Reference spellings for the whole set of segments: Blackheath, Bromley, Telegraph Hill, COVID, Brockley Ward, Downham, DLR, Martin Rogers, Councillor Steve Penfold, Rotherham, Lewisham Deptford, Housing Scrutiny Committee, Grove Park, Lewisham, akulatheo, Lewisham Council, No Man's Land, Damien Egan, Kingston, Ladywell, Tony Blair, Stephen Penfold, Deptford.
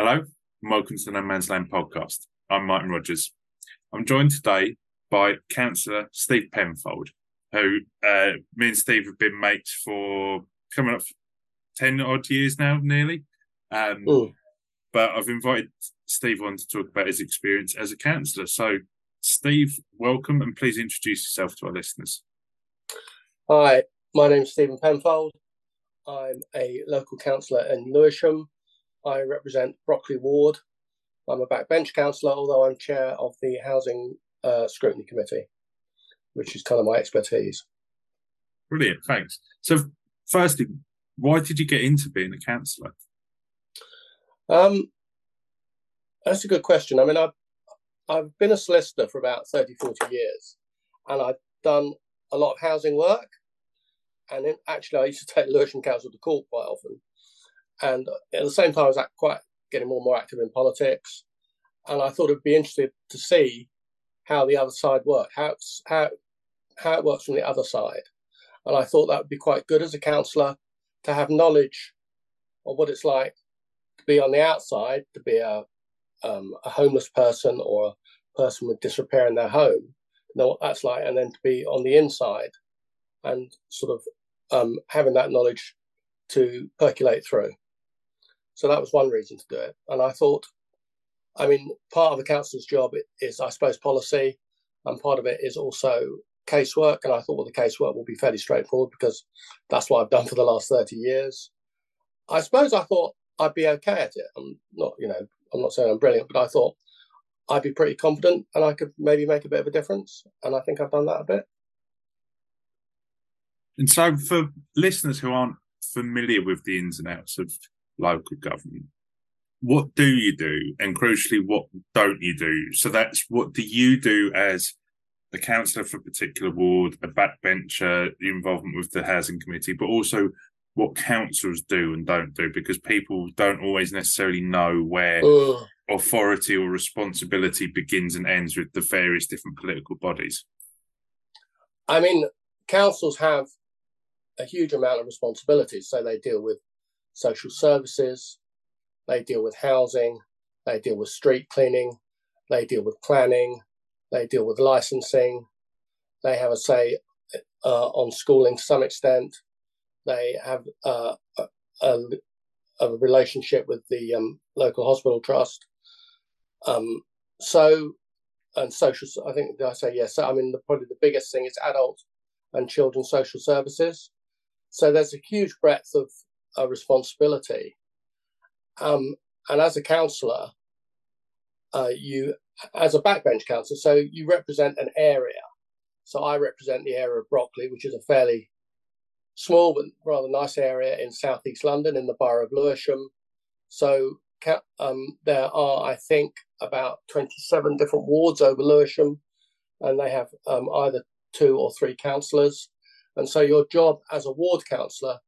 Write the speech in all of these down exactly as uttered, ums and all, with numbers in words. Hello and welcome to the No Man's Land podcast. I'm Martin Rogers. I'm joined today by Councillor Steve Penfold, who uh, me and Steve have been mates for coming up ten odd years now, nearly. Um, oh. But I've invited Steve on to talk about his experience as a councillor. So, Steve, welcome and please introduce yourself to our listeners. Hi, my name's Stephen Penfold. I'm a local councillor in Lewisham. I represent Brockley Ward. I'm a backbench councillor, although I'm chair of the Housing uh, Scrutiny Committee, which is kind of my expertise. Brilliant, thanks. So, firstly, why did you get into being a councillor? Um, that's a good question. I mean, I've, I've been a solicitor for about thirty, forty years, and I've done a lot of housing work. And in, actually, I used to take Lewisham Council to court quite often. And at the same time, I was quite getting more and more active in politics. And I thought it'd be interesting to see how the other side worked, how, how, how it works from the other side. And I thought that would be quite good as a councillor to have knowledge of what it's like to be on the outside, to be a, um, a homeless person or a person with disrepair in their home, know what that's like, and then to be on the inside and sort of um, having that knowledge to percolate through. So that was one reason to do it. And I thought, I mean, part of a councillor's job is, I suppose, policy, and part of it is also casework. And I thought, well, the casework will be fairly straightforward because that's what I've done for the last thirty years. I suppose I thought I'd be okay at it. I'm not, you know, I'm not saying I'm brilliant, but I thought I'd be pretty confident and I could maybe make a bit of a difference. And I think I've done that a bit. And so for listeners who aren't familiar with the ins and outs of local government, what do you do? And crucially, what don't you do? So that's, what do you do as a councillor for a particular ward, a backbencher, the involvement with the housing committee, but also what councils do and don't do, because people don't always necessarily know where Ugh. authority or responsibility begins and ends with the various different political bodies. I mean, councils have a huge amount of responsibilities. So they deal with social services, they deal with housing, they deal with street cleaning, they deal with planning, they deal with licensing, they have a say uh, on schooling to some extent, they have uh, a, a, a relationship with the um, local hospital trust. Um, so, and social, I think, did I say yes? So, I mean, the, probably the biggest thing is adult and children's social services. So there's a huge breadth of uh, responsibility. Um, and as a councillor, uh, you, as a backbench councillor, so you represent an area. So I represent the area of Brockley, which is a fairly small but rather nice area in southeast London in the borough of Lewisham. So um, there are, I think, about twenty-seven different wards over Lewisham, and they have um, either two or three councillors. And so your job as a ward councillor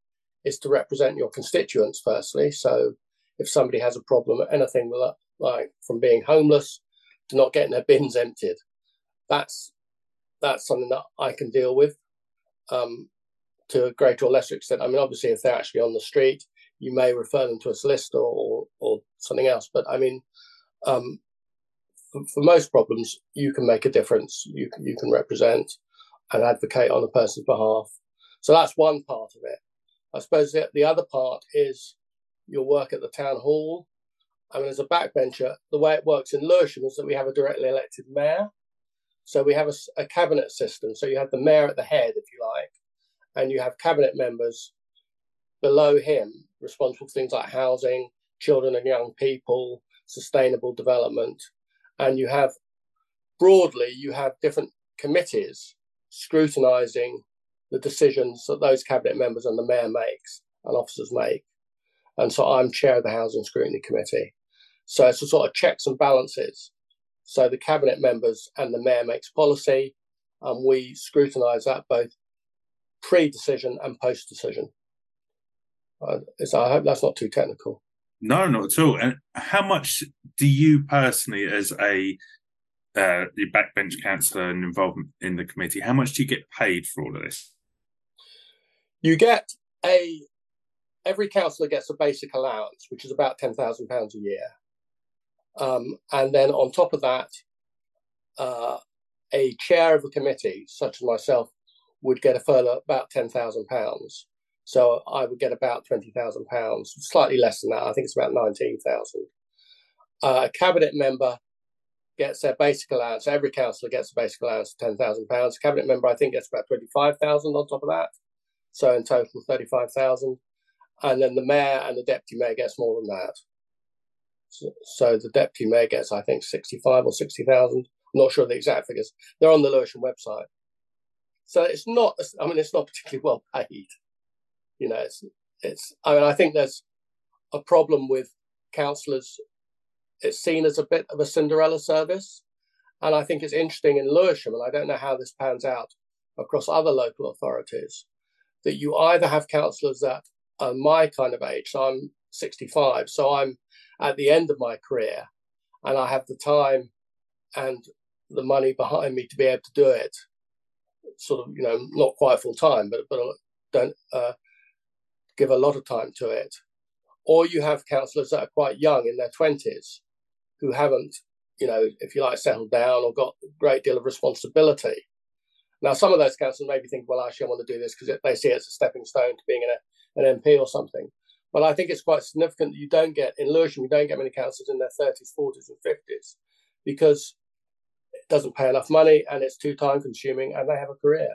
is to represent your constituents firstly. So if somebody has a problem, anything like from being homeless to not getting their bins emptied, that's that's something that I can deal with um, to a greater or lesser extent. I mean, obviously, if they're actually on the street, you may refer them to a solicitor or, or something else. But I mean, um, for, for most problems, you can make a difference. You can, you can represent and advocate on a person's behalf. So that's one part of it. I suppose the, the other part is your work at the town hall. I mean, as a backbencher, the way it works in Lewisham is that we have a directly elected mayor. So we have a, a cabinet system. So you have the mayor at the head, if you like, and you have cabinet members below him responsible for things like housing, children and young people, sustainable development. And you have, broadly, you have different committees scrutinising the decisions that those cabinet members and the mayor makes and officers make. And so I'm chair of the Housing Scrutiny Committee. So it's a sort of checks and balances. So the cabinet members and the mayor makes policy, and we scrutinise that both pre-decision and post-decision. Uh, so I hope that's not too technical. No, not at all. And how much do you personally, as a Uh, the backbench councillor and involvement in the committee, how much do you get paid for all of this? You get a, every councillor gets a basic allowance, which is about ten thousand pounds a year. Um, and then on top of that, uh, a chair of a committee, such as myself, would get a further about ten thousand pounds. So I would get about twenty thousand pounds, slightly less than that. I think it's about nineteen thousand pounds. Uh, a cabinet member gets their basic allowance. Every councillor gets a basic allowance of ten thousand pounds. A cabinet member, I think, gets about twenty-five thousand pounds on top of that. So in total, thirty-five thousand pounds. And then the mayor and the deputy mayor gets more than that. So, so the deputy mayor gets, I think, sixty-five thousand pounds or sixty thousand pounds. I'm not sure of the exact figures. They're on the Lewisham website. So it's not, I mean, it's not particularly well paid. You know, it's, it's, I mean, I think there's a problem with councillors. It's seen as a bit of a Cinderella service. And I think it's interesting in Lewisham, and I don't know how this pans out across other local authorities, that you either have councillors that are my kind of age, so I'm sixty-five, so I'm at the end of my career, and I have the time and the money behind me to be able to do it, sort of, you know, not quite full time, but, but don't uh, give a lot of time to it. Or you have councillors that are quite young, in their twenties, who haven't, you know, if you like, settled down or got a great deal of responsibility. Now, some of those councillors maybe think, well, actually, I want to do this because they see it as a stepping stone to being an, an M P or something. But I think it's quite significant that you don't get, in Lewisham, you don't get many councillors in their thirties, forties and fifties, because it doesn't pay enough money and it's too time consuming and they have a career.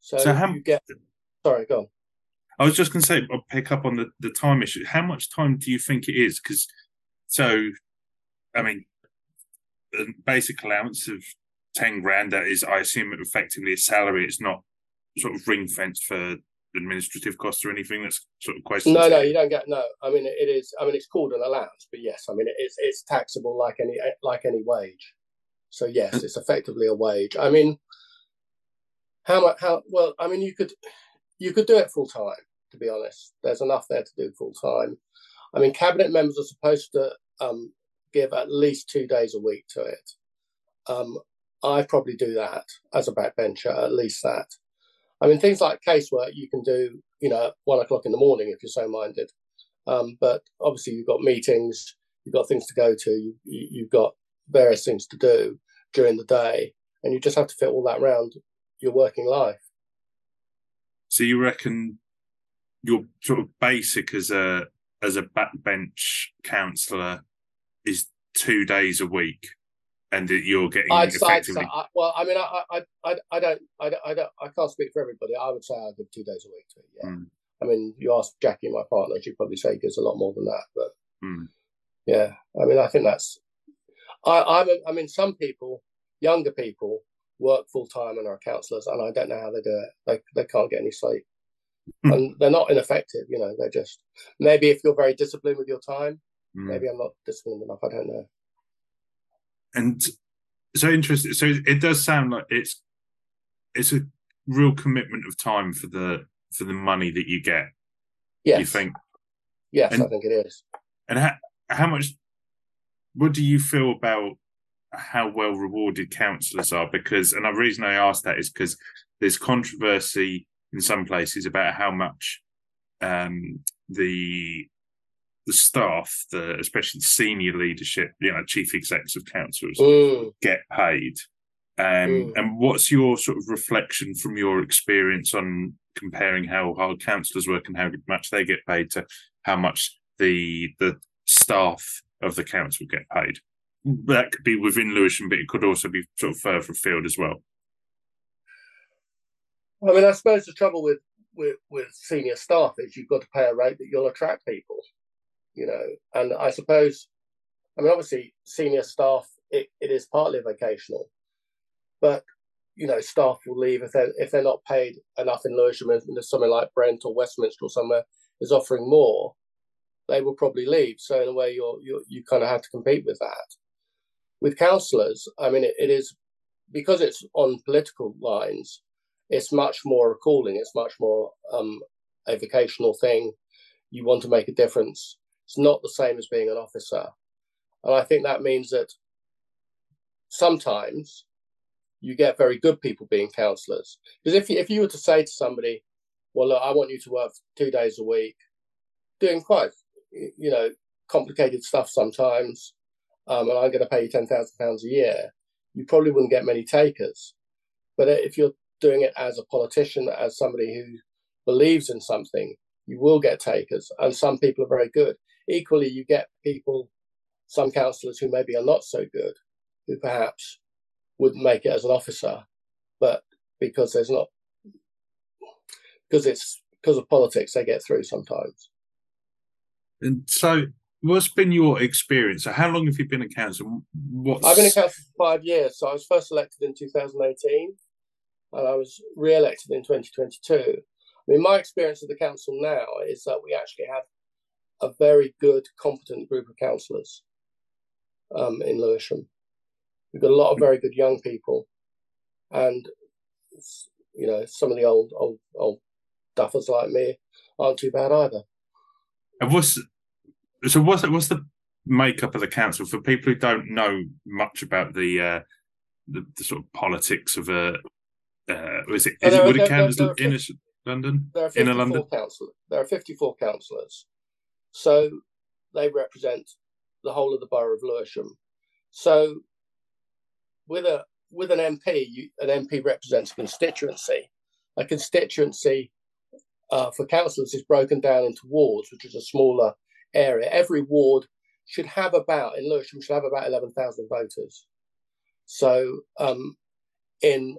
So, so how... you get... Sorry, go on. I was just going to say, I'll pick up on the, the time issue. How much time do you think it is? Because, so, I mean, the basic allowance of ten grand, that is, I assume, effectively a salary. It's not sort of ring fenced for administrative costs or anything. That's sort of question. No, no, you don't get, no. I mean, it is, I mean, it's called an allowance, but yes, I mean, it's it's taxable like any like any wage. So, yes, it's effectively a wage. I mean, how much, how, well, I mean, you could... You could do it full time, to be honest. There's enough there to do full time. I mean, cabinet members are supposed to um, give at least two days a week to it. Um, I probably do that as a backbencher, at least that. I mean, things like casework you can do, you know, one o'clock in the morning if you're so minded. Um, but obviously, you've got meetings, you've got things to go to, you, you've got various things to do during the day, and you just have to fit all that around your working life. So you reckon your sort of basic as a as a backbench councillor is two days a week, and that you're getting I'd, effectively. I'd say, I, well, I mean, I I I, I don't I don't, I don't I can't speak for everybody. I would say I give two days a week to it. Yeah, mm. I mean, you ask Jackie, my partner, she'd probably say he gives a lot more than that. But mm. yeah, I mean, I think that's. I I'm a, I mean, some people, younger people, work full-time and are counsellors, and I don't know how they do it. They they can't get any sleep. And they're not ineffective, you know, they're just... Maybe if you're very disciplined with your time, mm. maybe I'm not disciplined enough, I don't know. And so interesting. So it does sound like it's it's a real commitment of time for the for the money that you get. Yes. You think? Yes, and, I think it is. And how, how much... What do you feel about how well rewarded councillors are? Because, and the reason I ask that is because there's controversy in some places about how much um, the the staff, the especially senior leadership, you know, chief execs of councils, Ooh. get paid. Um, and what's your sort of reflection from your experience on comparing how hard councillors work and how much they get paid to how much the the staff of the council get paid? That could be within Lewisham, but it could also be sort of further afield as well. I mean, I suppose the trouble with, with, with senior staff is you've got to pay a rate that you'll attract people, you know. And I suppose, I mean, obviously, senior staff, it, it is partly vocational. But, you know, staff will leave if they're, if they're not paid enough in Lewisham, and there's somewhere like Brent or Westminster or somewhere is offering more, they will probably leave. So in a way, you're, you're, you kind of have to compete with that. With councillors, I mean, it, it is, because it's on political lines, it's much more a calling, it's much more um, a vocational thing. You want to make a difference. It's not the same as being an officer. And I think that means that sometimes you get very good people being councillors. Because if you, if you were to say to somebody, well, look, I want you to work two days a week, doing quite, you know, complicated stuff sometimes, um, and I'm going to pay you ten thousand pounds a year, you probably wouldn't get many takers. But if you're doing it as a politician, as somebody who believes in something, you will get takers. And some people are very good. Equally, you get people, some councillors who maybe are not so good, who perhaps wouldn't make it as an officer, but because there's not, because it's because of politics, they get through sometimes. And so, what's been your experience? So, how long have you been a councillor? What's... I've been a councillor for five years. So, I was first elected in two thousand eighteen, and I was re-elected in twenty twenty-two. I mean, my experience of the council now is that we actually have a very good, competent group of councillors um, in Lewisham. We've got a lot of very good young people, and you know, some of the old, old, old duffers like me aren't too bad either. And what's so? What's what's the makeup of the council for people who don't know much about the uh, the, the sort of politics of a? Uh, is it? Is so it would it count as inner London? There are fifty-four councillors. There are fifty-four councillors. So they represent the whole of the borough of Lewisham. So with a with an M P, you, an M P represents a constituency. A constituency uh, for councillors is broken down into wards, which is a smaller area. Every ward should have about, in Lewisham, should have about eleven thousand voters. So um, in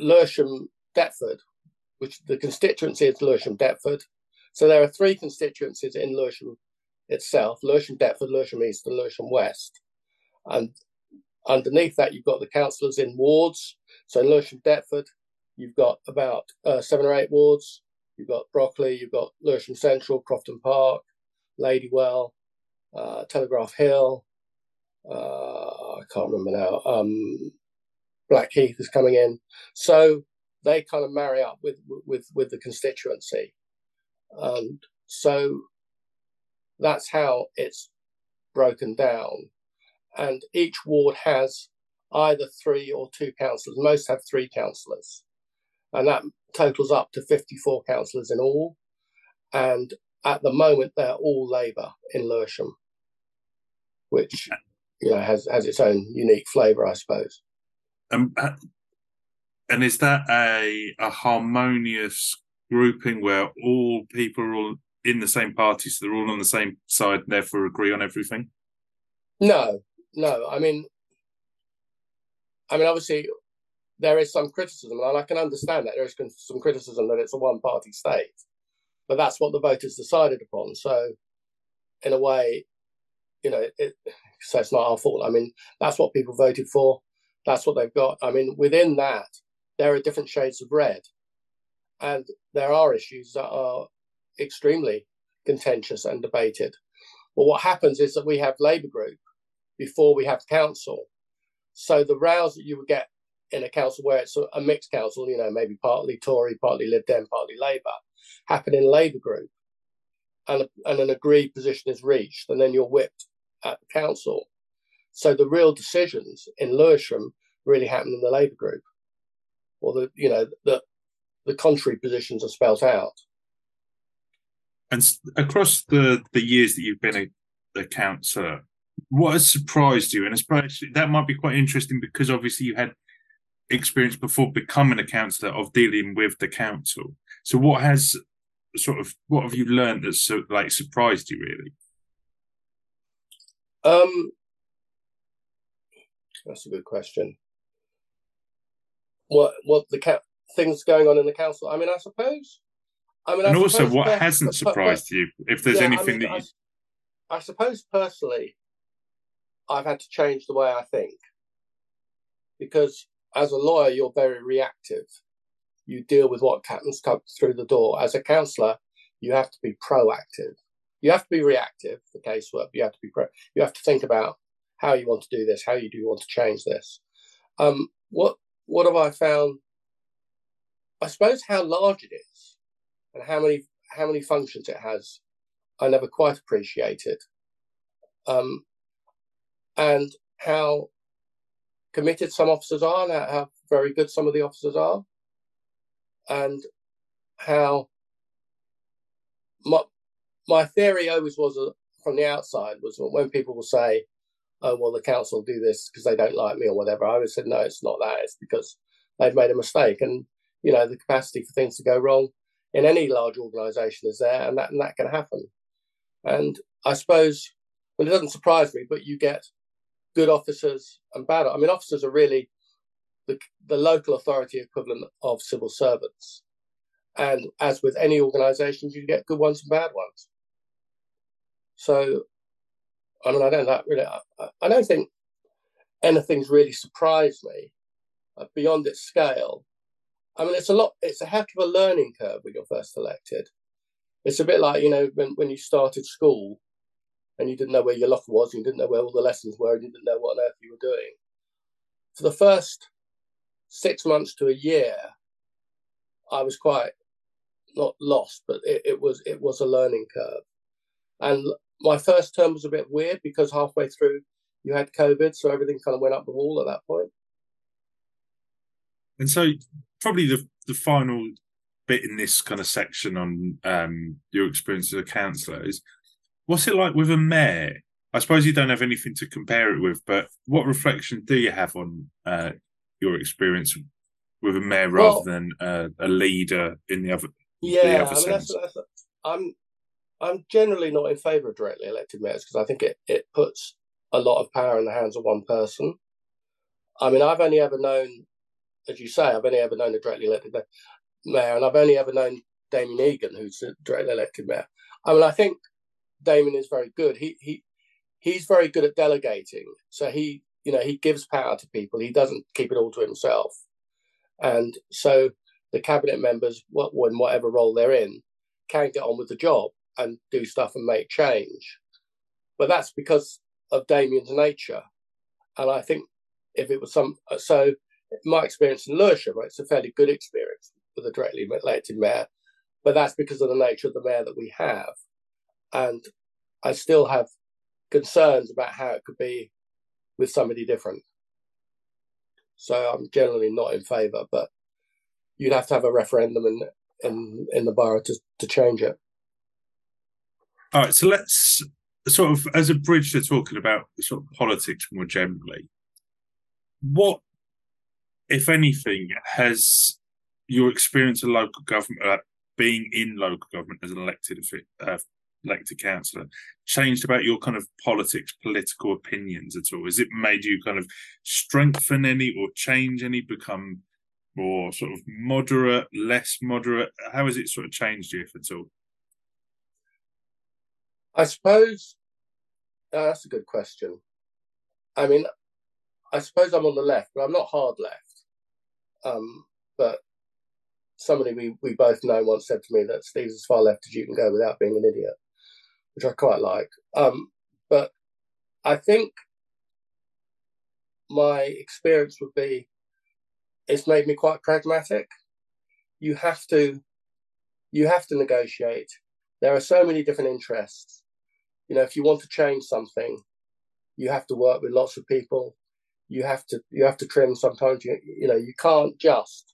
Lewisham Deptford, which the constituency is Lewisham Deptford. So there are three constituencies in Lewisham itself, Lewisham Deptford, Lewisham East and Lewisham West. And underneath that, you've got the councillors in wards. So in Lewisham Deptford, you've got about uh, seven or eight wards. You've got Brockley, you've got Lewisham Central, Crofton Park, Ladywell, uh, Telegraph Hill. Uh, I can't remember now. Um, Blackheath is coming in. So they kind of marry up with with, with the constituency. Um, so that's how it's broken down, and each ward has either three or two councillors. Most have three councillors, and that totals up to fifty-four councillors in all. And at the moment, they're all Labour in Lewisham, which you know has has its own unique flavour, I suppose. Um, and is that a a harmonious grouping where all people are all in the same party, so they're all on the same side and therefore agree on everything? No, no. I mean, I mean, obviously there is some criticism, and I can understand that there is some criticism that it's a one-party state, but that's what the voters decided upon. So, in a way, you know, it, so it's not our fault. I mean, that's what people voted for. That's what they've got. I mean, within that, there are different shades of red. And there are issues that are extremely contentious and debated. But what happens is that we have Labour group before we have council. So the rows that you would get in a council where it's a mixed council, you know, maybe partly Tory, partly Lib Dem, partly Labour, happen in Labour group. And, and an agreed position is reached, and then you're whipped at the council. So the real decisions in Lewisham really happen in the Labour group. Or, the you know, the... the contrary positions are spelt out. And across the, the years that you've been a, a councillor, what has surprised you? And especially that might be quite interesting because obviously you had experience before becoming a councillor of dealing with the council. So what has sort of what have you learned that's so, like surprised you really? Um, that's a good question. What what the council? Things going on in the council. I mean, I suppose. I mean, and I also, what hasn't surprised you? If there's yeah, anything I mean, that you, I, I suppose personally, I've had to change the way I think, because as a lawyer, you're very reactive. You deal with what happens through the door. As a councillor, you have to be proactive. You have to be reactive for casework. You have to be pro. You have to think about how you want to do this, how you do want to change this. Um, what what have I found? I suppose how large it is and how many how many functions it has, I never quite appreciated. Um, and how committed some officers are and how very good some of the officers are. And how my, my theory always was uh, from the outside was when people will say, oh, well, the council do this because they don't like me or whatever. I always said, no, it's not that. It's because they've made a mistake. And, you know, the capacity for things to go wrong in any large organisation is there, and that and that can happen. And I suppose, well, it doesn't surprise me, but you get good officers and bad. I mean, officers are really the, the local authority equivalent of civil servants. And as with any organisation, you get good ones and bad ones. So, I mean, I don't that really. I, I don't think anything's really surprised me uh, beyond its scale. I mean, it's a lot. It's a heck of a learning curve when you're first elected. It's a bit like, you know, when, when you started school and you didn't know where your locker was, you didn't know where all the lessons were, and you didn't know what on earth you were doing. For the first six months to a year, I was quite not lost, but it, it was it was a learning curve. And my first term was a bit weird because halfway through you had COVID, so everything kind of went up the wall at that point. And so probably the the final bit in this kind of section on um, your experience as a councillor is, what's it like with a mayor? I suppose you don't have anything to compare it with, but what reflection do you have on uh, your experience with a mayor rather well, than uh, a leader in the other? Yeah, the other I mean, sense? That's, that's, that's, I'm. I'm generally not in favour of directly elected mayors because I think it, it puts a lot of power in the hands of one person. I mean, I've only ever known, as you say, I've only ever known a directly elected mayor, and I've only ever known Damien Egan, who's a directly elected mayor. I mean, I think Damien is very good. He he he's very good at delegating. So he, you know, he gives power to people. He doesn't keep it all to himself. And so the cabinet members, what in whatever role they're in, can get on with the job and do stuff and make change. But that's because of Damien's nature. And I think if it was some... So my experience in Lewisham, right, it's a fairly good experience with a directly elected mayor, but that's because of the nature of the mayor that we have. And I still have concerns about how it could be with somebody different. So I'm generally not in favour, but you'd have to have a referendum in, in, in the borough to, to change it. All right, so let's sort of, as a bridge to talking about sort of politics more generally, what, if anything, has your experience of local government, uh, being in local government as an elected uh, elected councillor, changed about your kind of politics, political opinions at all? Has it made you kind of strengthen any or change any, become more sort of moderate, less moderate? How has it sort of changed you, if at all? I suppose uh, that's a good question. I mean, I suppose I'm on the left, but I'm not hard left. Um, but somebody we, we both know once said to me that Steve's as far left as you can go without being an idiot, which I quite like. Um, but I think my experience would be it's made me quite pragmatic. You have to, you have to negotiate. There are so many different interests. You know, if you want to change something, you have to work with lots of people. You have to you have to trim sometimes. You, you know, you can't just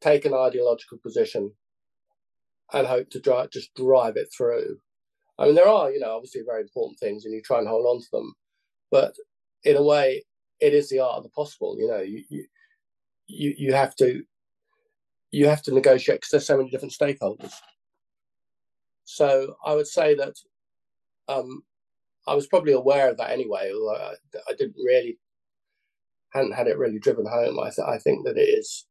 take an ideological position and hope to drive, just drive it through. I mean, there are, you know, obviously very important things and you try and hold on to them. But in a way, it is the art of the possible. You know, you you, you, you have to you have to negotiate because there's so many different stakeholders. So I would say that um, I was probably aware of that anyway, although I, I didn't really, hadn't had it really driven home. I, th- I think that it is,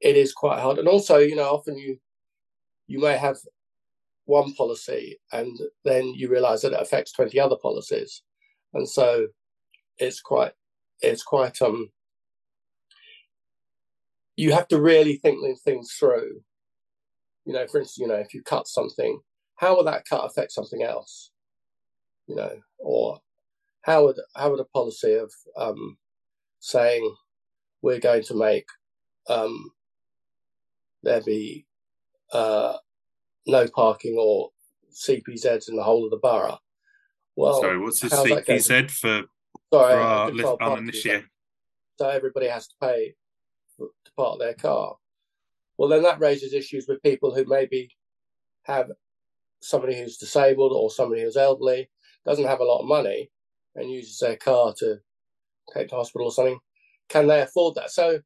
it is quite hard. And also, you know, often you, you may have one policy and then you realise that it affects twenty other policies. And so it's quite, it's quite, um, you have to really think these things through. You know, for instance, you know, if you cut something, how will that cut affect something else? You know, or how would how would a policy of um, saying we're going to make um, there be uh, no parking or C P Zs in the whole of the borough? Well, sorry, what's the C P Z to... for? Sorry, for our little uninitiated. So everybody has to pay to park their car. Well, then that raises issues with people who maybe have somebody who's disabled or somebody who's elderly, doesn't have a lot of money, and uses their car to take to hospital or something, can they afford that? So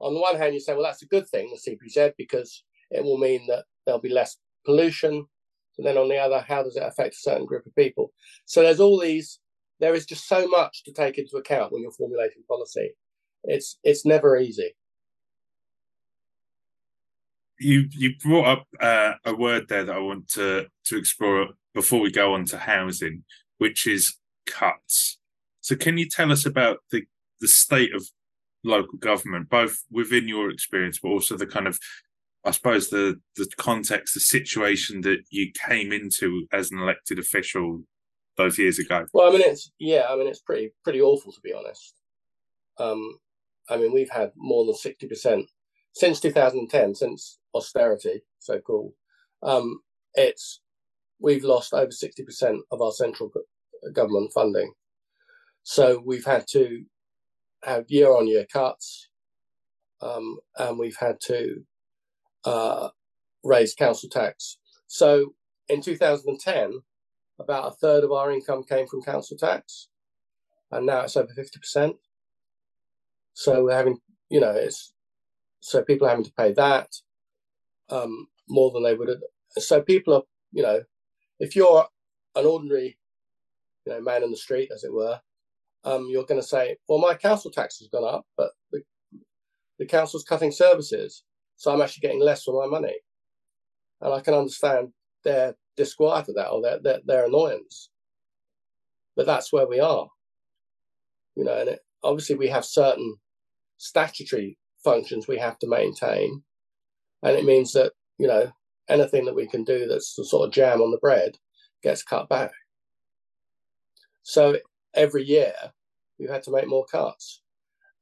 on the one hand, you say, well, that's a good thing, the C P Z, because it will mean that there'll be less pollution. And then on the other, how does it affect a certain group of people? So there's all these, there is just so much to take into account when you're formulating policy. It's it's never easy. You you brought up uh, a word there that I want to, to explore before we go on to housing, which is cuts. So can you tell us about the, the state of local government, both within your experience, but also the kind of, I suppose, the, the context, the situation that you came into as an elected official those years ago? Well, I mean, it's, yeah, I mean, it's pretty pretty awful, to be honest. Um, I mean, we've had more than sixty percent since two thousand ten, since austerity, so-called. Um, it's we've lost over sixty percent of our central government funding. So we've had to have year-on-year cuts, um, and we've had to uh, raise council tax. So in two thousand ten, about a third of our income came from council tax, and now it's over fifty percent. So we're having, you know, it's so people are having to pay that um, more than they would have. So people are, you know, if you're an ordinary, you know, man in the street, as it were, um, you're going to say, well, my council tax has gone up, but the, the council's cutting services, so I'm actually getting less for my money. And I can understand their disquiet at that, or their, their, their annoyance. But that's where we are, you know, and it, obviously, we have certain statutory functions we have to maintain, and it means that, you know, anything that we can do that's the sort of jam on the bread gets cut back. So every year we've had to make more cuts.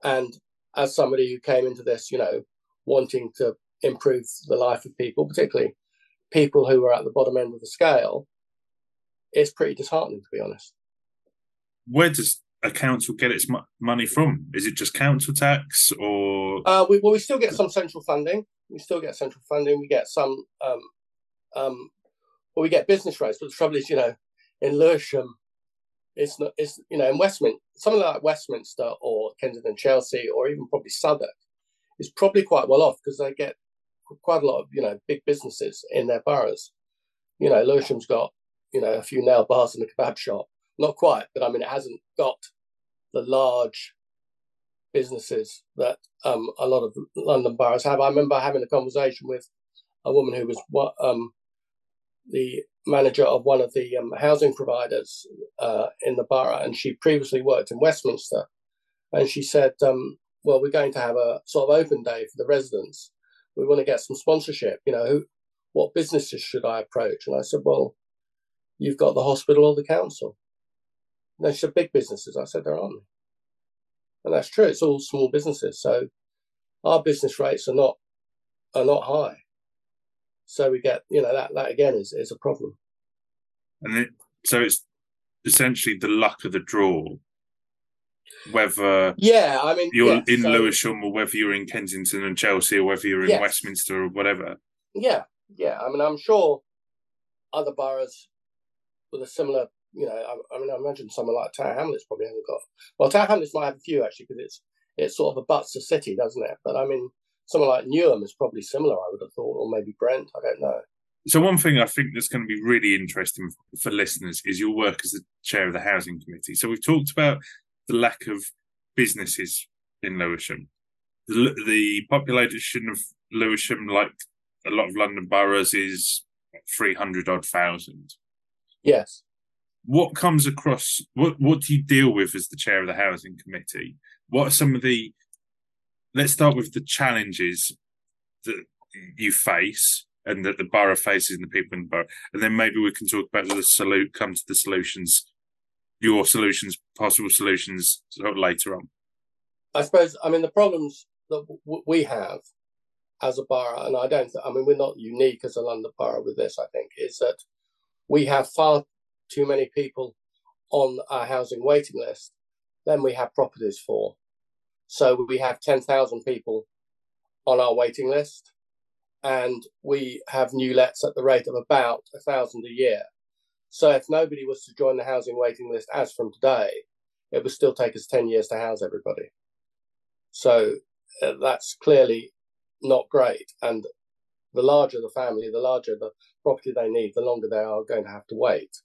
And as somebody who came into this, you know, wanting to improve the life of people, particularly people who are at the bottom end of the scale, it's pretty disheartening, to be honest. Where does a council get its money from? Is it just council tax, or...? Uh, we, well, we still get some central funding. We still get central funding. We get some... Um, um, well, we get business rates, but the trouble is, you know, in Lewisham, it's not... It's, you know, in Westminster, something like Westminster or Kensington, Chelsea, or even probably Southwark, is probably quite well off because they get quite a lot of, you know, big businesses in their boroughs. You know, Lewisham's got, you know, a few nail bars and a kebab shop. Not quite, but I mean, it hasn't got the large businesses that um, a lot of London boroughs have. I remember having a conversation with a woman who was um, the manager of one of the um, housing providers uh, in the borough, and she previously worked in Westminster. And she said, um, well, we're going to have a sort of open day for the residents. We want to get some sponsorship. You know, who, what businesses should I approach? And I said, well, you've got the hospital or the council. No, she said, big businesses. I said, there aren't. And that's true. It's all small businesses. So our business rates are not are not high. So we get, you know, that, that again is, is a problem. And it, so it's essentially the luck of the draw, whether yeah, I mean, you're yeah, in so, Lewisham or whether you're in Kensington and Chelsea or whether you're in yeah. Westminster or whatever. Yeah, yeah. I mean, I'm sure other boroughs with a similar... You know, I, I mean, I imagine someone like Tower Hamlets probably hasn't got... Well, Tower Hamlets might have a few, actually, because it's it sort of abuts the city, doesn't it? But, I mean, someone like Newham is probably similar, I would have thought, or maybe Brent, I don't know. So one thing I think that's going to be really interesting for listeners is your work as the chair of the Housing Committee. So we've talked about the lack of businesses in Lewisham. The, the population of Lewisham, like a lot of London boroughs, is three hundred odd thousand. Yes. What comes across, what, what do you deal with as the chair of the Housing Committee? What are some of the, let's start with the challenges that you face and that the borough faces and the people in the borough. And then maybe we can talk about the salute, come to the solutions, your solutions, possible solutions sort of later on. I suppose, I mean, the problems that w- we have as a borough, and I don't, th- I mean, we're not unique as a London borough with this, I think, is that we have far too many people on our housing waiting list than we have properties for. So we have ten thousand people on our waiting list, and we have new lets at the rate of about a thousand a year. So if nobody was to join the housing waiting list as from today, it would still take us ten years to house everybody. So uh, that's clearly not great. And the larger the family, the larger the property they need, the longer they are going to have to wait.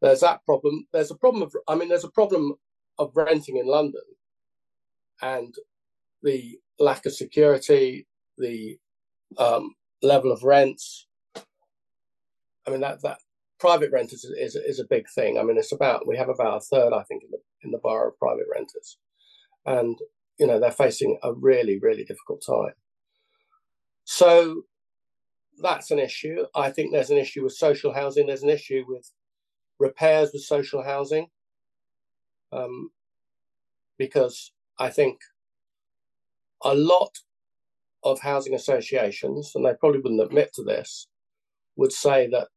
There's that problem. There's a problem of, I mean, there's a problem of renting in London and the lack of security, the um, level of rents. I mean, that, that private renters is, is, is a big thing. I mean, it's about, we have about a third, I think, in the, in the borough of private renters. And, you know, they're facing a really, really difficult time. So that's an issue. I think there's an issue with social housing. There's an issue with repairs with social housing. Um, because I think a lot of housing associations, and they probably wouldn't admit to this, would say that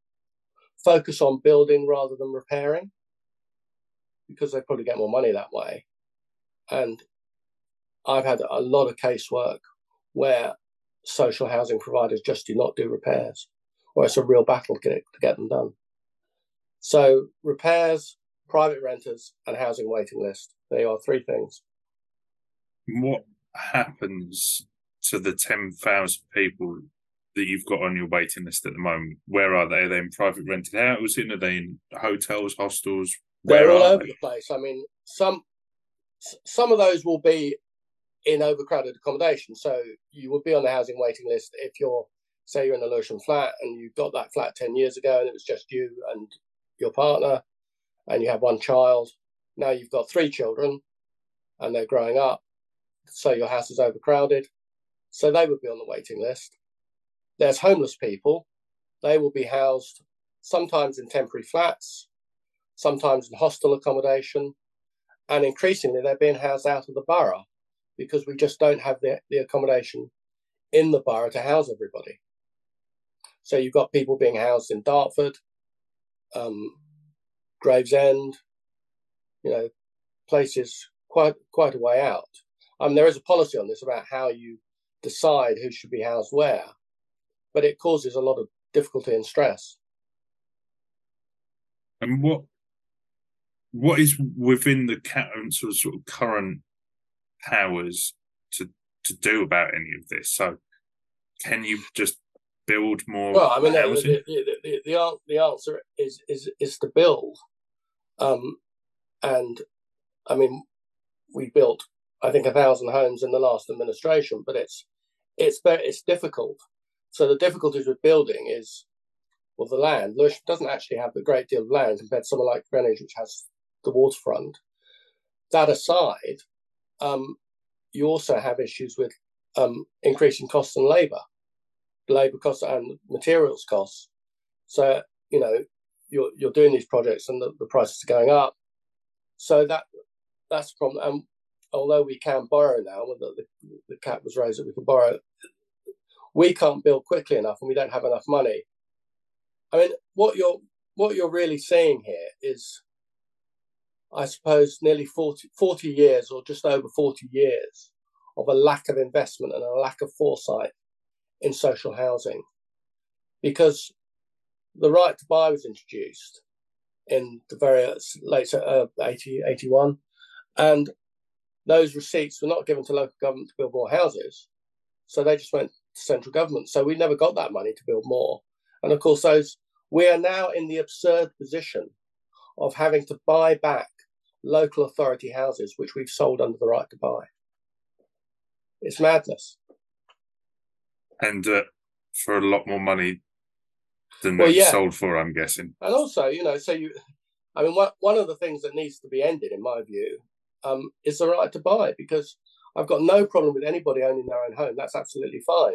focus on building rather than repairing, because they probably get more money that way. And I've had a lot of casework where social housing providers just do not do repairs, or it's a real battle to get them done. So repairs, private renters and housing waiting list, they are three things. What happens to the ten thousand people that you've got on your waiting list at the moment? Where are they? Are they in private rented housing? Are they in hotels, hostels? Where They're all over they? the place. I mean, some some of those will be in overcrowded accommodation. So you would be on the housing waiting list if you're, say you're in a Lewisham flat and you got that flat ten years ago and it was just you and your partner and you have one child. Now you've got three children and they're growing up, so your house is overcrowded. So they would be on the waiting list. There's homeless people. They will be housed sometimes in temporary flats, sometimes in hostel accommodation, and increasingly they're being housed out of the borough because we just don't have the, the accommodation in the borough to house everybody. So you've got people being housed in Dartford, um, Gravesend, you know, places quite quite a way out. Um, there is a policy on this about how you decide who should be housed where, but it causes a lot of difficulty and stress. And what what is within the council's sort of current powers to to do about any of this? So can you just build more? Well, I mean, the, the, the, the, the answer is, is, is to build. Um, and, I mean, we built, I think, a thousand homes in the last administration, but it's it's it's difficult. So the difficulties with building is, well, the land. Lewisham doesn't actually have a great deal of land compared to somewhere like Greenwich, which has the waterfront. That aside, um, you also have issues with um, increasing costs and labour, labour costs and materials costs. So, you know, you're you're doing these projects and the, the prices are going up. So that that's a problem. And although we can borrow now, the, the, the cap was raised that we can borrow, we can't build quickly enough and we don't have enough money. I mean, what you're what you're really seeing here is, I suppose, nearly forty, forty years or just over forty years of a lack of investment and a lack of foresight in social housing. Because the right to buy was introduced in the very late uh, eighty, eighty-one, and those receipts were not given to local government to build more houses. So they just went central government. So we never got that money to build more. And of course, those we are now in the absurd position of having to buy back local authority houses, which we've sold under the right to buy. It's madness. And uh, for a lot more money than well, they yeah. sold for, I'm guessing. And also, you know, so you, I mean, wh- one of the things that needs to be ended, in my view, um, is the right to buy, because I've got no problem with anybody owning their own home. That's absolutely fine.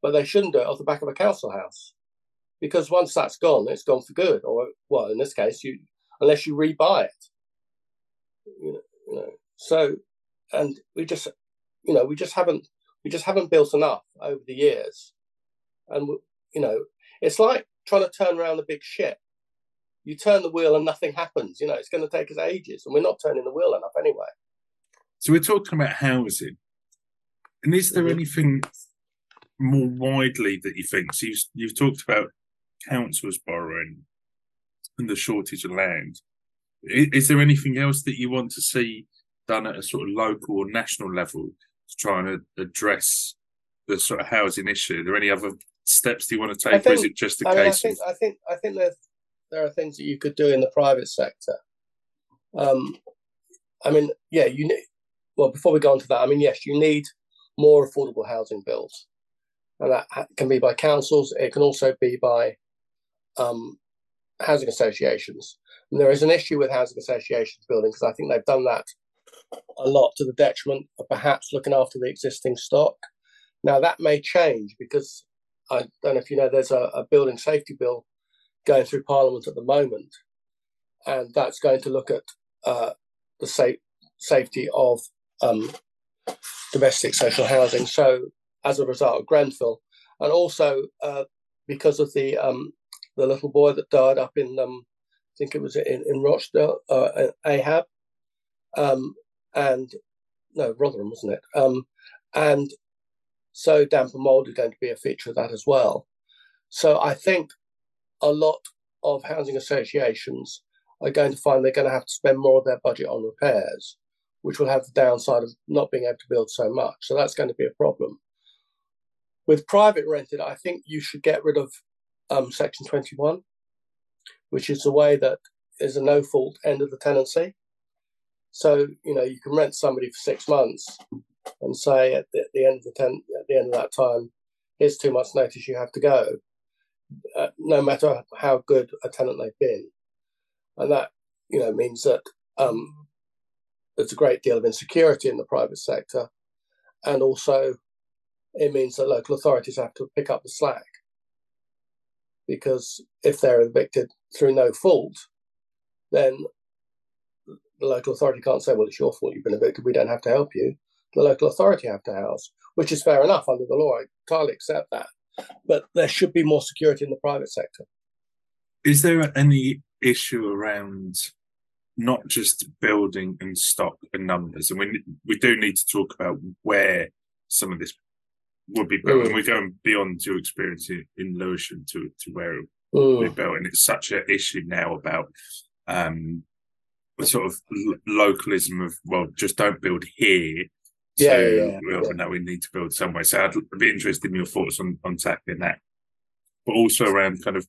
But they shouldn't do it off the back of a council house, because once that's gone, it's gone for good. Or, well, in this case, you unless you rebuy it. You know, you know. So, and we just, you know, we just haven't, we just haven't built enough over the years. And, you know, it's like trying to turn around a big ship. You turn the wheel and nothing happens. You know, it's going to take us ages, and we're not turning the wheel enough anyway. So we're talking about housing, and is there anything more widely that you think? So you've, you've talked about councils borrowing, and the shortage of land. Is, is there anything else that you want to see done at a sort of local or national level to try and address the sort of housing issue? Are there any other steps do you want to take, think, or is it just a I case? Mean, I, think, of... I think I think there there are things that you could do in the private sector. Um, I mean, yeah, you need. Well, before we go on to that, I mean, yes, you need more affordable housing bills. And that can be by councils. It can also be by um, housing associations. And there is an issue with housing associations building because I think they've done that a lot to the detriment of perhaps looking after the existing stock. Now, that may change because I don't know if you know, there's a, a building safety bill going through Parliament at the moment. And that's going to look at uh, the safe, safety of um, domestic social housing. So, as a result of Grenfell, and also uh, because of the um, the little boy that died up in, um, I think it was in, in Rochdale, uh, in Ahab, um, and, no, Rotherham, wasn't it? Um, and so damp and mould are going to be a feature of that as well. So I think a lot of housing associations are going to find they're going to have to spend more of their budget on repairs, which will have the downside of not being able to build so much. So that's going to be a problem. With private rented, I think you should get rid of um, Section twenty-one, which is the way that is a no-fault end of the tenancy. So, you know, you can rent somebody for six months and say at the, at the end of the ten, at the end of that time, here's two months' notice, you have to go, uh, no matter how good a tenant they've been. And that, you know, means that um, there's a great deal of insecurity in the private sector, and also it means that local authorities have to pick up the slack, because if they're evicted through no fault, then the local authority can't say, well, it's your fault, you've been evicted, we don't have to help you. The local authority have to house, which is fair enough under the law. I entirely accept that. But there should be more security in the private sector. Is there any issue around not just building and stock and numbers? And we, we do need to talk about where some of this would be built, mm. and we're going beyond your experience in, in Lewisham to, to where it would be built, and it's such an issue now about um, the sort of l- localism of, well, just don't build here, so yeah, yeah, yeah. we all yeah. know we need to build somewhere. So I'd be interested in your thoughts on, on tackling that, but also around kind of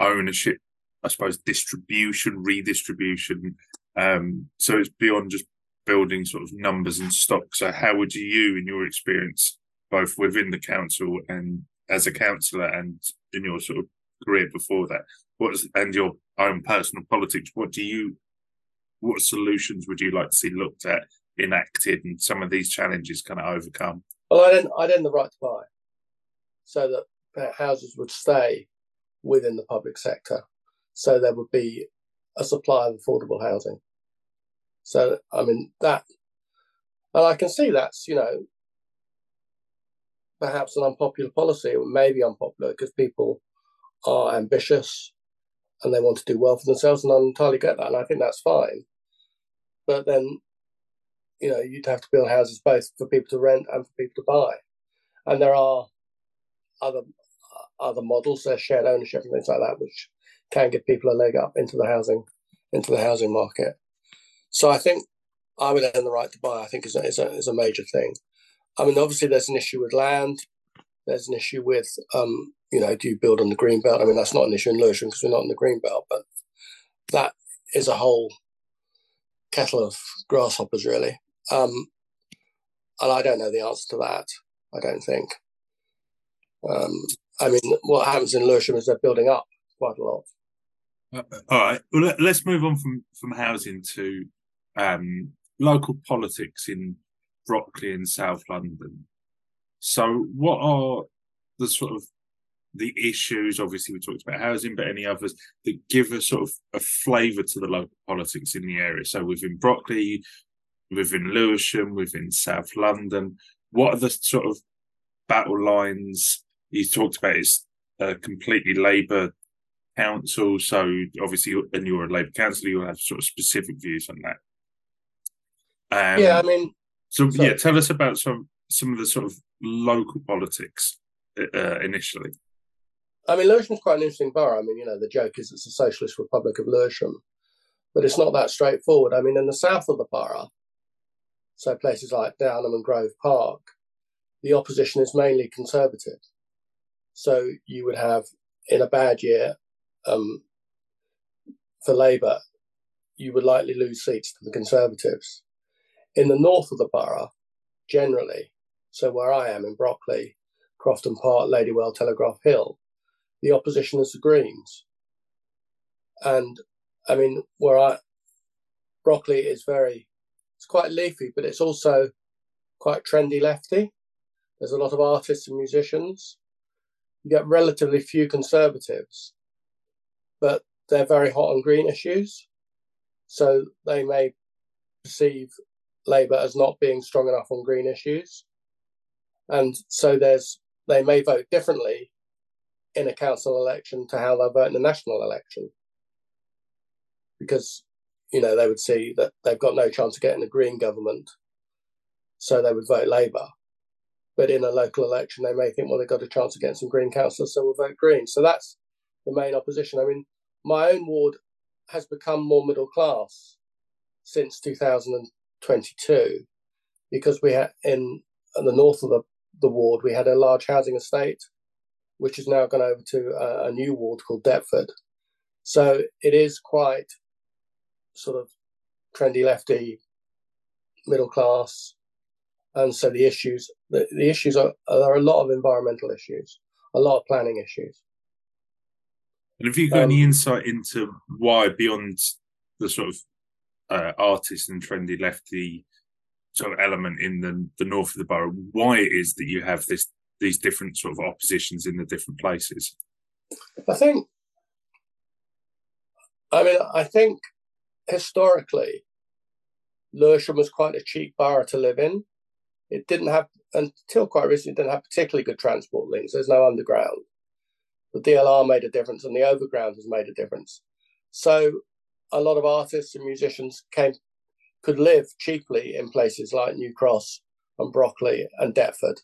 ownership, I suppose, distribution, redistribution, um, so it's beyond just building sort of numbers and stock. So how would you, in your experience, both within the council and as a councillor and in your sort of career before that, what is, and your own personal politics, what do you, what solutions would you like to see looked at, enacted, and some of these challenges kind of overcome? Well, I'd, I'd end the right to buy so that houses would stay within the public sector. So there would be a supply of affordable housing. So, I mean, that, and I can see that's, you know, perhaps an unpopular policy, or maybe unpopular because people are ambitious and they want to do well for themselves, and I entirely get that, and I think that's fine. But then, you know, you'd have to build houses both for people to rent and for people to buy. And there are other other models, there's shared ownership and things like that, which can give people a leg up into the housing into the housing market. So I think I would end the right to buy, I think, is a, is a, is a major thing. I mean, obviously, there's an issue with land. There's an issue with, um, you know, do you build on the green belt? I mean, that's not an issue in Lewisham because we're not in the green belt, but that is a whole kettle of grasshoppers, really. Um, and I don't know the answer to that, I don't think. Um, I mean, what happens in Lewisham is they're building up quite a lot. All right. Well, let's move on from, from housing to um, local politics in Brockley in South London. So what are the sort of the issues, obviously we talked about housing, but any others that give a sort of a flavour to the local politics in the area? So within Brockley, within Lewisham, within South London, what are the sort of battle lines? You talked about it's a completely Labour council, so obviously, and you're a Labour councillor, you'll have sort of specific views on that. Um, yeah, I mean... So, so, yeah, tell us about some, some of the sort of local politics uh, initially. I mean, Lewisham's quite an interesting borough. I mean, you know, the joke is it's the Socialist Republic of Lewisham, but it's not that straightforward. I mean, in the south of the borough, so places like Downham and Grove Park, the opposition is mainly Conservative. So you would have, in a bad year um, for Labour, you would likely lose seats to the Conservatives. In the north of the borough, generally, so where I am in Brockley, Crofton Park, Ladywell, Telegraph Hill, the opposition is the Greens. And I mean, where I, Brockley is very, it's quite leafy, but it's also quite trendy lefty. There's a lot of artists and musicians. You get relatively few Conservatives, but they're very hot on green issues. So they may perceive Labour as not being strong enough on green issues. And so there's they may vote differently in a council election to how they'll vote in a national election. Because, you know, they would see that they've got no chance of getting a green government, so they would vote Labour. But in a local election, they may think, well, they've got a chance of getting some green councillors, so we'll vote green. So that's the main opposition. I mean, my own ward has become more middle class since two thousand twenty-two, because we had in, in the north of the, the ward, we had a large housing estate, which has now gone over to a, a new ward called Deptford. So it is quite sort of trendy lefty, middle class. And so the issues, the, the issues are, there are a lot of environmental issues, a lot of planning issues. And have you got um, any insight into why, beyond the sort of uh, artist and trendy lefty sort of element in the, the north of the borough, why it is that you have this these different sort of oppositions in the different places? I think, I mean, I think historically, Lewisham was quite a cheap borough to live in. It didn't have, until quite recently, it didn't have particularly good transport links. There's no underground. The D L R made a difference and the overground has made a difference. So a lot of artists and musicians came, could live cheaply in places like New Cross and Brockley and Deptford.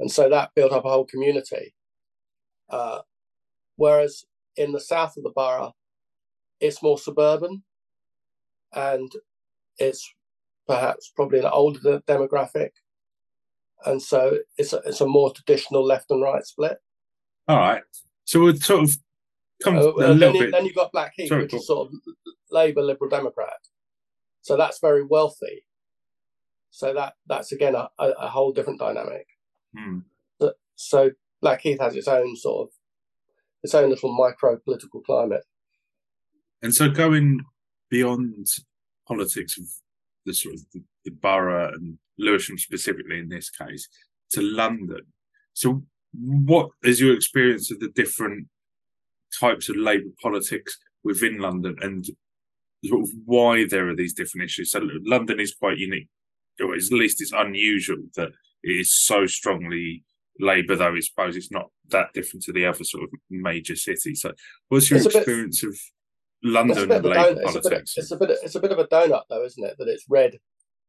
And so that built up a whole community. Uh, whereas in the south of the borough, it's more suburban and it's perhaps probably an older demographic. And so it's a, it's a more traditional left and right split. All right. So we'll sort of come uh, a little you, bit. Then you've got Blackheath, Sorry, which Paul. is sort of Labour, Liberal Democrat. So that's very wealthy. So that that's, again, a, a whole different dynamic. Hmm. So, so Blackheath has its own sort of, its own little micro-political climate. And so going beyond politics of the sort of the, the borough and Lewisham specifically in this case, to London. So what is your experience of the different types of Labour politics within London and sort of why there are these different issues? So London is quite unique, or at least it's unusual that it is so strongly Labour, though I suppose it's not that different to the other sort of major cities. So what's your it's experience bit, of London and Labour donut, politics? It's a, bit, it's, a bit, it's a bit of a donut, though, isn't it? That it's red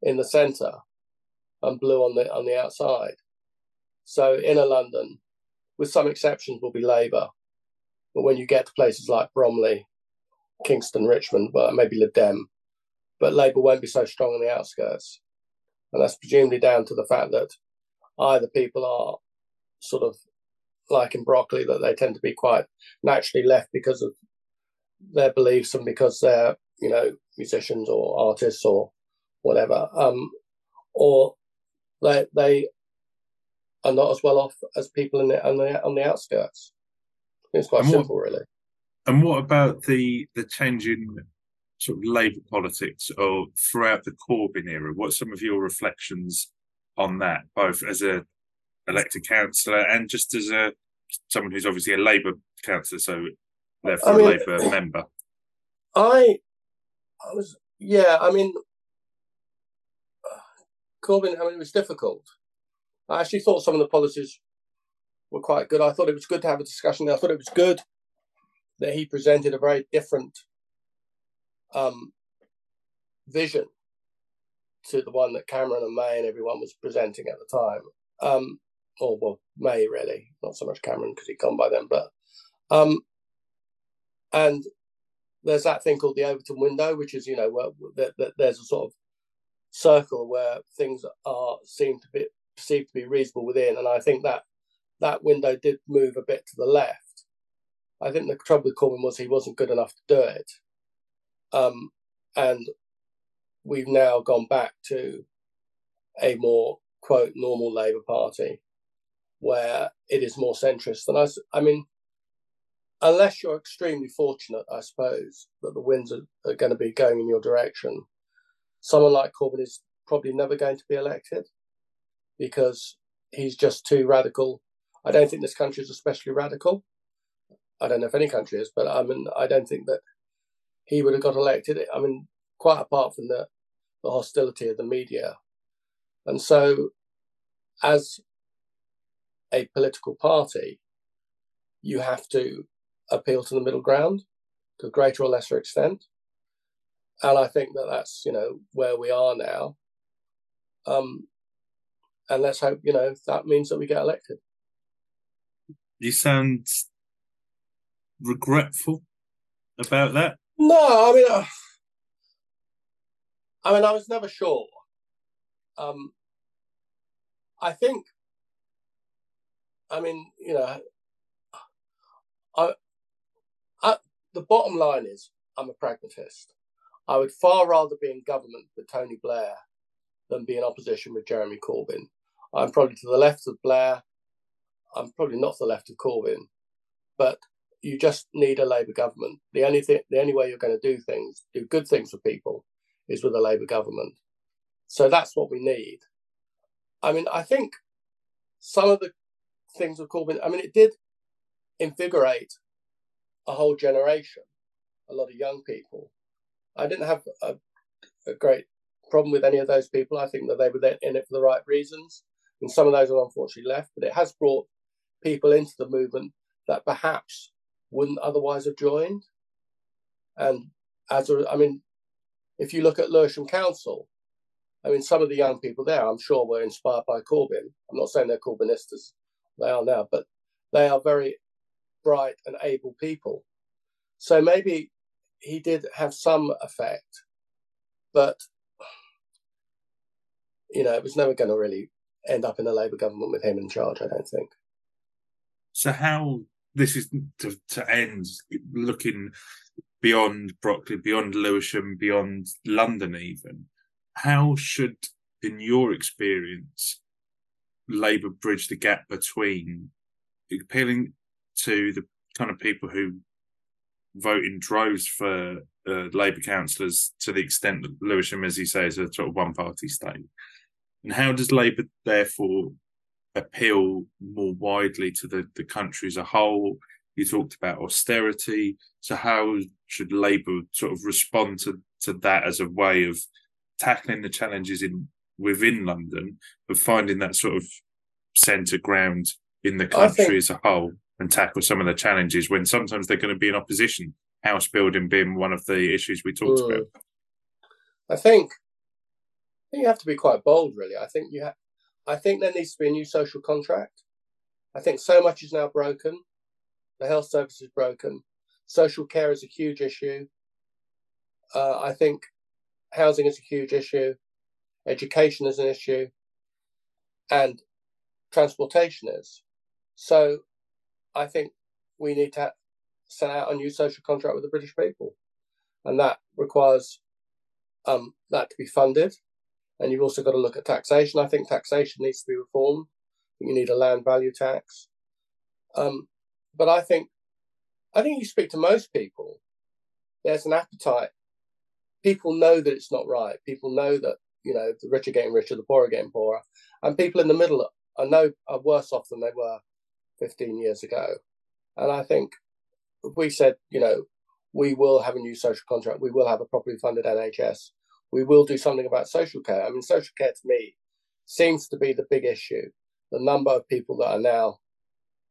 in the centre and blue on the on the outside. So inner London, with some exceptions, will be Labour. But when you get to places like Bromley, Kingston, Richmond, well, maybe Lib Dem, but Labour won't be so strong on the outskirts. And that's presumably down to the fact that either people are sort of, like in Brockley, that they tend to be quite naturally left because of their beliefs and because they're, you know, musicians or artists or whatever. Um, or they... they are not as well off as people in the, on the on the outskirts. It's quite what, simple, really. And what about the the change in sort of Labour politics or throughout the Corbyn era? What's some of your reflections on that, both as a elected councillor and just as a someone who's obviously a Labour councillor, so therefore I mean, a Labour member? I, I was yeah. I mean, Corbyn. I mean, it was difficult. I actually thought some of the policies were quite good. I thought it was good to have a discussion. I thought it was good that he presented a very different um, vision to the one that Cameron and May and everyone was presenting at the time. Um, or, well, May, really. Not so much Cameron, because he'd gone by then. But Um, and there's that thing called the Overton window, which is, you know, where, where, where there's a sort of circle where things are seem to be perceived to be reasonable within. And I think that that window did move a bit to the left. I think the trouble with Corbyn was he wasn't good enough to do it. Um, and we've now gone back to a more, quote, normal Labour Party, where it is more centrist than I, I mean, unless you're extremely fortunate, I suppose, that the winds are, are going to be going in your direction, someone like Corbyn is probably never going to be elected because he's just too radical. I don't think this country is especially radical. I don't know if any country is, but I mean, I don't think that he would have got elected. I mean, quite apart from the, the hostility of the media. And so, as a political party, you have to appeal to the middle ground to a greater or lesser extent. And I think that that's, you know, where we are now. Um, and let's hope, you know, that means that we get elected. You sound regretful about that? No, I mean, I, I mean, I was never sure. Um, I think, I mean, you know, I, I, the bottom line is I'm a pragmatist. I would far rather be in government with Tony Blair than be in opposition with Jeremy Corbyn. I'm probably to the left of Blair. I'm probably not to the left of Corbyn, but you just need a Labour government. The only thing, the only way you're going to do things, do good things for people, is with a Labour government. So that's what we need. I mean, I think some of the things with Corbyn, I mean, it did invigorate a whole generation, a lot of young people. I didn't have a, a great problem with any of those people. I think that they were there in it for the right reasons. And some of those are unfortunately left, but it has brought people into the movement that perhaps wouldn't otherwise have joined. And as a, I mean, if you look at Lewisham Council, I mean, some of the young people there, I'm sure, were inspired by Corbyn. I'm not saying they're Corbynistas, they are now, but they are very bright and able people. So maybe he did have some effect, but, you know, it was never going to really end up in a Labour government with him in charge, I don't think. So how this is to, to end, looking beyond Brockley, beyond Lewisham, beyond London even, how should, in your experience, Labour bridge the gap between appealing to the kind of people who vote in droves for uh, Labour councillors to the extent that Lewisham, as you say, is a sort of one-party state? And how does Labour, therefore, appeal more widely to the, the country as a whole? You talked about austerity. So how should Labour sort of respond to, to that as a way of tackling the challenges in within London, but finding that sort of centre ground in the country think, as a whole, and tackle some of the challenges when sometimes they're going to be in opposition, house building being one of the issues we talked mm, about? I think, I think you have to be quite bold, really. I think you have, I think there needs to be a new social contract. I think so much is now broken. The health service is broken. Social care is a huge issue. Uh, I think housing is a huge issue, education is an issue, and transportation is. So I think we need to set out a new social contract with the British people. And that requires um, that to be funded. And you've also got to look at taxation. I think taxation needs to be reformed. You need a land value tax. Um, but I think, I think you speak to most people, there's an appetite. People know that it's not right. People know that, you know, the rich are getting richer, the poor are getting poorer. And people in the middle are, no, are worse off than they were fifteen years ago. And I think if we said, you know, we will have a new social contract, we will have a properly funded N H S, we will do something about social care. I mean, social care to me seems to be the big issue. The number of people that are now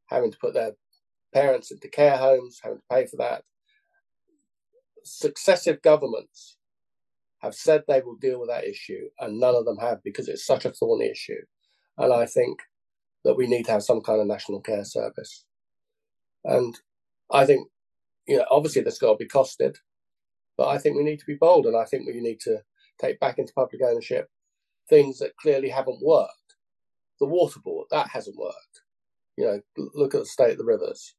having to put their parents into care homes, having to pay for that. Successive governments have said they will deal with that issue, and none of them have, because it's such a thorny issue. And I think that we need to have some kind of national care service. And I think, you know, obviously that's got to be costed, but I think we need to be bold, and I think we need to take back into public ownership things that clearly haven't worked. The water board, that hasn't worked. You know, look at the state of the rivers.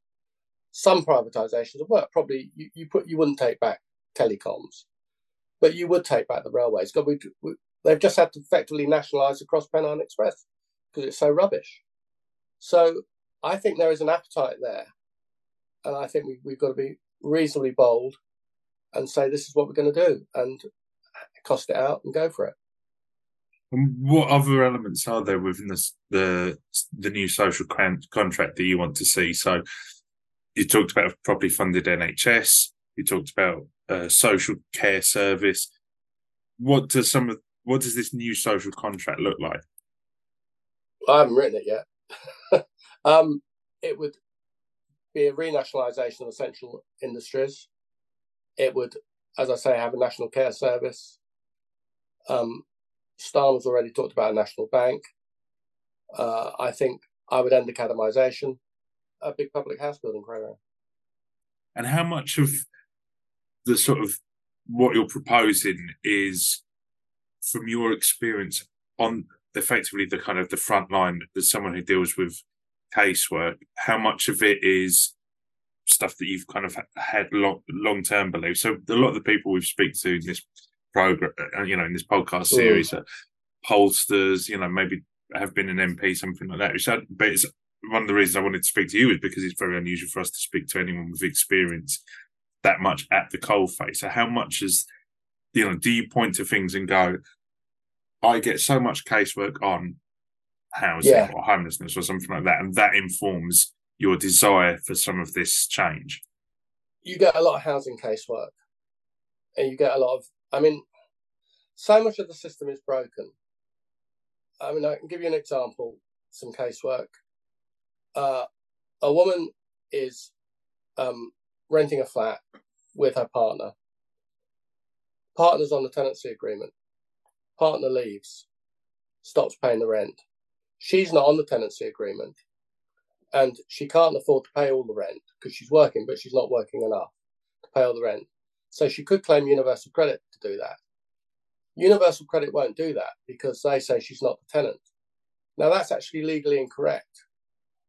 Some privatisations have worked. Probably you, you put you wouldn't take back telecoms, but you would take back the railways. God, we, we, they've just had to effectively nationalise the Cross Pennine Express because it's so rubbish. So I think there is an appetite there, and I think we, we've got to be reasonably bold and say this is what we're going to do and cost it out and go for it. And what other elements are there within the the, the new social con- contract that you want to see? So you talked about a properly funded N H S. You talked about a social care service. What does some of what does this new social contract look like? I haven't written it yet. um, it would be a renationalisation of essential industries. It would, as I say, have a national care service. Um, Starmer's already talked about a national bank. Uh, I think I would end academisation, a big public house building program. And how much of the sort of what you're proposing is, from your experience, on effectively the kind of the front line as someone who deals with casework, how much of it is stuff that you've kind of had long, long-term beliefs? So a lot of the people we've speak to in this program, you know, in this podcast series, are pollsters, you know, maybe have been an M P, something like that. But it's one of the reasons I wanted to speak to you is because it's very unusual for us to speak to anyone with experience that much at the coalface. So how much is, you know, do you point to things and go, I get so much casework on housing yeah. or homelessness or something like that, and that informs your desire for some of this change? You get a lot of housing casework, and you get a lot of, I mean, so much of the system is broken. I mean, I can give you an example, some casework. Uh, a woman is um, renting a flat with her partner. Partner's on the tenancy agreement. Partner leaves, stops paying the rent. She's not on the tenancy agreement, and she can't afford to pay all the rent because she's working, but she's not working enough to pay all the rent. So she could claim universal credit to do that. Universal credit won't do that because they say she's not the tenant. Now, that's actually legally incorrect,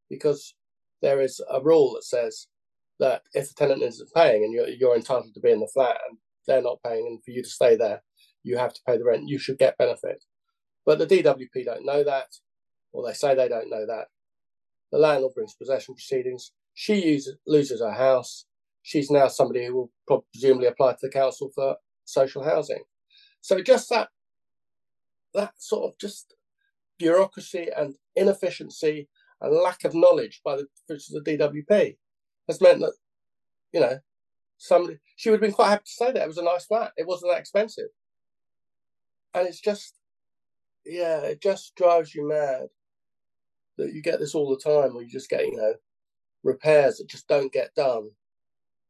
because there is a rule that says that if the tenant isn't paying and you're, you're entitled to be in the flat and they're not paying, and for you to stay there, you have to pay the rent, you should get benefit. But the D W P don't know that, or they say they don't know that. The landlord brings possession proceedings. She uses, loses her house. She's now somebody who will probably presumably apply to the council for social housing. So just that, that sort of just bureaucracy and inefficiency and lack of knowledge by the, the D W P has meant that, you know, somebody, she would have been quite happy to say that it was a nice flat. It wasn't that expensive. And it's just, yeah, it just drives you mad that you get this all the time, where you just get, you know, repairs that just don't get done,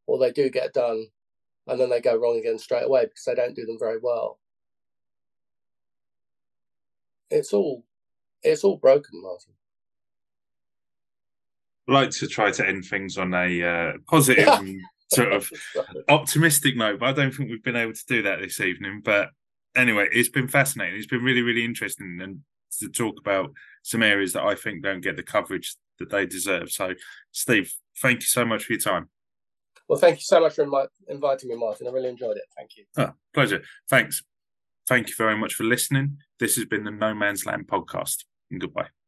or they do get done and then they go wrong again straight away because they don't do them very well. It's all, it's all broken, Martin. I'd like to try to end things on a uh, positive and sort of optimistic note, but I don't think we've been able to do that this evening. But anyway, it's been fascinating. It's been really, really interesting, and to talk about some areas that I think don't get the coverage that they deserve. So, Steve, thank you so much for your time. Well, thank you so much for invi- inviting me, Martin. I really enjoyed it. Thank you. Oh, pleasure. Thanks. Thank you very much for listening. This has been the No Man's Land podcast, and goodbye.